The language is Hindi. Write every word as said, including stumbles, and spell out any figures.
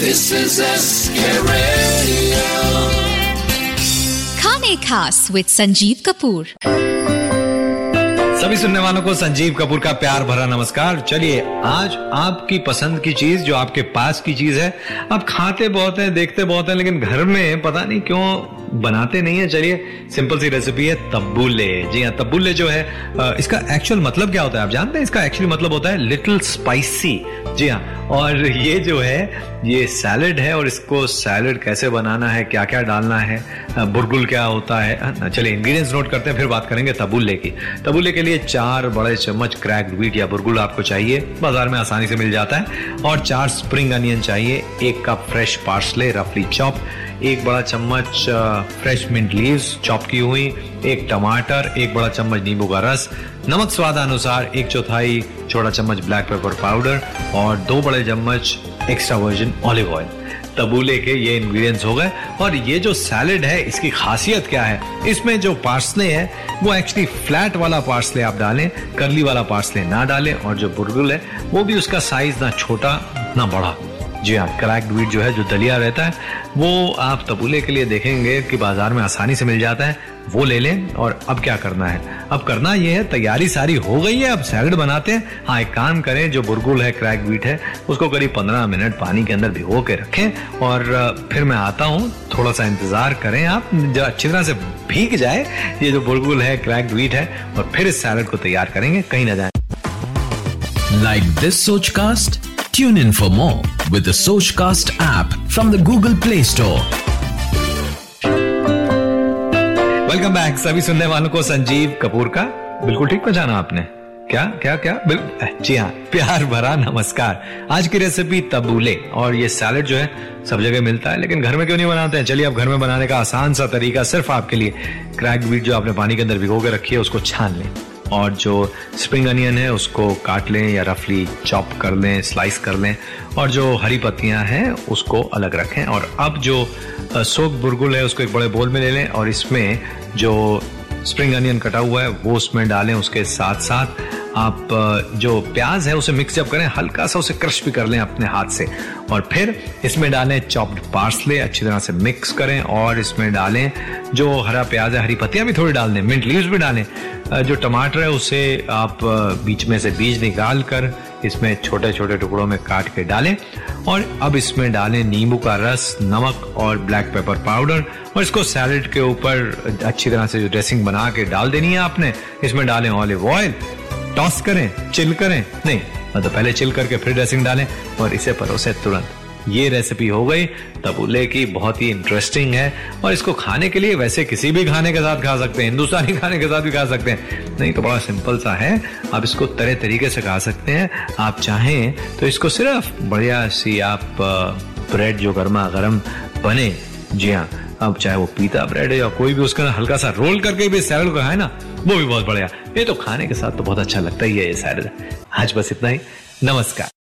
This is S K Radio Khanekhas with Sanjeev Kapoor. सभी सुनने वालों को संजीव कपूर का प्यार भरा नमस्कार। चलिए आज आपकी पसंद की चीज, जो आपके पास की चीज है, आप खाते बहुत हैं, देखते बहुत हैं, लेकिन घर में पता नहीं क्यों बनाते नहीं है। चलिए सिंपल सी रेसिपी है तब्बूले। जी हाँ, तब्बूले जो है इसका एक्चुअल मतलब क्या होता है आप जानते हैं? इसका एक्चुअली मतलब होता है लिटिल स्पाइसी। जी हाँ, और ये जो है ये सैलड है, और इसको सैलड कैसे बनाना है, क्या क्या डालना है, बुरगुल क्या होता है, चलिए इंग्रेडिएंट्स नोट करते हैं, फिर बात करेंगे तब्बूले की। तब्बूले के लिए चार बड़े चम्मच क्रैक्ड व्हीट या बुरगुल आपको चाहिए, बाजार में आसानी से मिल जाता है, और चार स्प्रिंग अनियन चाहिए, एक कप फ्रेश पार्सले रफली चॉप, एक बड़ा चम्मच फ्रेश मिंट लीव्स चॉप की हुई, एक टमाटर, एक बड़ा चम्मच नींबू का रस, नमक स्वादानुसार, एक चौथाई छोटा चम्मच ब्लैक पेपर पाउडर और दो बड़े चम्मच extra virgin olive oil. Tabbouleh के ये इंग्रेडिएंट्स हो गए। और ये जो सैलेड है इसकी खासियत क्या है, इसमें जो पार्सले है वो एक्चुअली फ्लैट वाला पार्सले आप डालें, करली वाला पार्सले ना डालें, और जो बुरगुल है वो भी उसका साइज ना छोटा ना बड़ा। जी हाँ, क्रैक्ड व्हीट जो है, जो दलिया रहता है, वो आप तबूले के लिए देखेंगे कि बाजार में आसानी से मिल जाता है, वो ले लें। और अब क्या करना है, अब करना ये है, तैयारी सारी हो गई है, अब सैलड बनाते हैं। हाँ, एक काम करें, जो बुरगुल है, क्रैक्ड व्हीट है, उसको करीब पंद्रह मिनट पानी के अंदर भिगो के रखें, और फिर मैं आता हूँ, थोड़ा सा इंतजार करें आप, जब अच्छी तरह से भीग जाए ये जो बुरगुल है, क्रैक्ड व्हीट है, और फिर इस सैलड को तैयार करेंगे, कहीं ना जाए। Like this Sochcast? Tune in for more with the Sochcast app from the Google Play Store. Welcome back, सभी सुनने वालों को संजीव कपूर का बिल्कुल ठीक पहचाना आपने। क्या क्या क्या बिल्कुल, जी हाँ, प्यार भरा नमस्कार। आज की रेसिपी तबूले, और ये सैलेड जो है सब जगह मिलता है, लेकिन घर में क्यों नहीं बनाते हैं। चलिए अब घर में बनाने का आसान सा तरीका सिर्फ आपके लिए, क्रैक्ड व्हीट जो आपने पानी के अंदर भिगो के रखी है उसको छान लें, और जो स्प्रिंग अनियन है उसको काट लें या रफली चॉप कर लें, स्लाइस कर लें, और जो हरी पत्तियां हैं उसको अलग रखें। और अब जो सोक बुरगुल है उसको एक बड़े बोल में ले लें, और इसमें जो स्प्रिंग अनियन कटा हुआ है वो उसमें डालें। उसके साथ साथ आप जो प्याज है उसे मिक्सअप करें, हल्का सा उसे क्रश भी कर लें अपने हाथ से, और फिर इसमें डालें चॉप्ड पार्सले, अच्छी तरह से मिक्स करें, और इसमें डालें जो हरा प्याज है, हरी पत्तियां भी थोड़ी डाल दें, मिंट लीव्स भी डालें, जो टमाटर है उसे आप बीच में से बीज निकाल कर इसमें छोटे छोटे टुकड़ों में काट के डालें, और अब इसमें डालें नींबू का रस, नमक और ब्लैक पेपर पाउडर, और इसको सैलेड के ऊपर अच्छी तरह से जो ड्रेसिंग बना के डाल देनी है आपने। इसमें डालें ऑलिव ऑयल, टॉस करें, चिल करें, नहीं मतलब पहले चिल करके फिर ड्रेसिंग डालें, और इसे परोसें तुरंत। ये रेसिपी हो गई तबूले की, बहुत ही इंटरेस्टिंग है, और इसको खाने के लिए वैसे किसी भी खाने के साथ खा सकते हैं, हिंदुस्तानी खाने के साथ भी खा सकते हैं, नहीं तो बड़ा सिंपल सा है, आप इसको तरह तरीके से खा सकते हैं। आप चाहें तो इसको सिर्फ बढ़िया सी आप ब्रेड जो गर्मा गर्म बने, जी हाँ, अब चाहे वो पीता ब्रेड है या कोई भी, उसका हल्का सा रोल करके भी सैलड को खाए ना, वो भी बहुत बढ़िया। ये तो खाने के साथ तो बहुत अच्छा लगता ही है ये सैलड। आज बस इतना ही, नमस्कार।